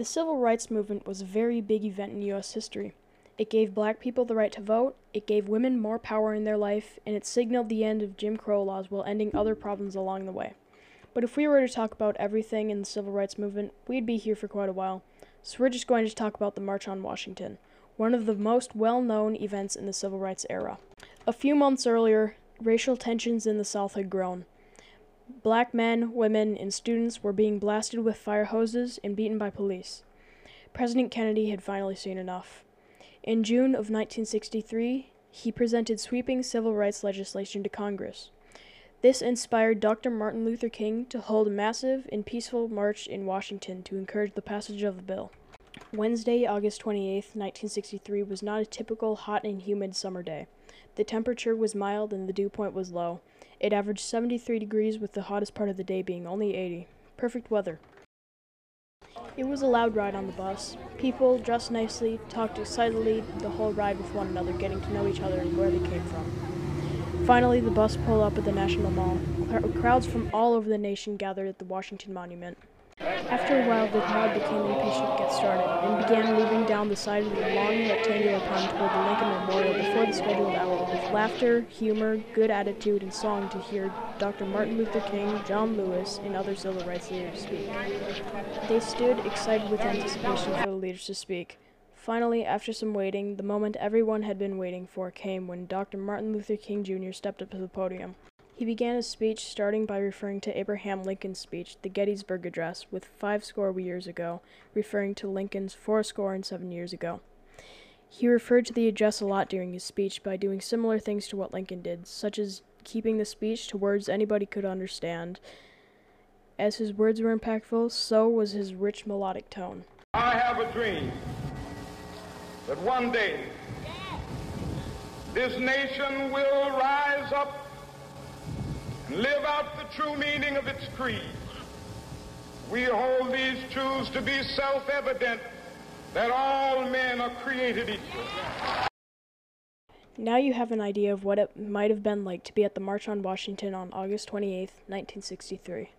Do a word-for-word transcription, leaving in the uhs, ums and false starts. The Civil Rights Movement was a very big event in U S history. It gave black people the right to vote, it gave women more power in their life, and it signaled the end of Jim Crow laws while ending other problems along the way. But if we were to talk about everything in the Civil Rights Movement, we'd be here for quite a while. So we're just going to talk about the March on Washington, one of the most well-known events in the Civil Rights era. A few months earlier, racial tensions in the South had grown. Black men, women, and students were being blasted with fire hoses and beaten by police. President Kennedy had finally seen enough. In June of nineteen sixty-three, he presented sweeping civil rights legislation to Congress. This inspired Doctor Martin Luther King to hold a massive and peaceful march in Washington to encourage the passage of the bill. Wednesday, August twenty-eighth, nineteen sixty-three, was not a typical hot and humid summer day. The temperature was mild and the dew point was low. It averaged seventy-three degrees, with the hottest part of the day being only eighty. Perfect weather. It was a loud ride on the bus. People, dressed nicely, talked excitedly the whole ride with one another, getting to know each other and where they came from. Finally, the bus pulled up at the National Mall. Crowds from all over the nation gathered at the Washington Monument. After a while, the crowd became impatient to get started, and began moving down the side of the long rectangular pond toward the Lincoln Memorial before the scheduled hour, with laughter, humor, good attitude, and song to hear Doctor Martin Luther King, John Lewis, and other civil rights leaders speak. They stood, excited with anticipation for the leaders to speak. Finally, after some waiting, the moment everyone had been waiting for came when Doctor Martin Luther King Junior stepped up to the podium. He began his speech, starting by referring to Abraham Lincoln's speech, the Gettysburg Address, with five score years ago, referring to Lincoln's four score and seven years ago. He referred to the address a lot during his speech by doing similar things to what Lincoln did, such as keeping the speech to words anybody could understand. As his words were impactful, so was his rich melodic tone. I have a dream that one day this nation will rise up, live out the true meaning of its creed. We hold these truths to be self-evident, that all men are created equal. Now you have an idea of what it might have been like to be at the March on Washington on August twenty-eighth, nineteen sixty-three.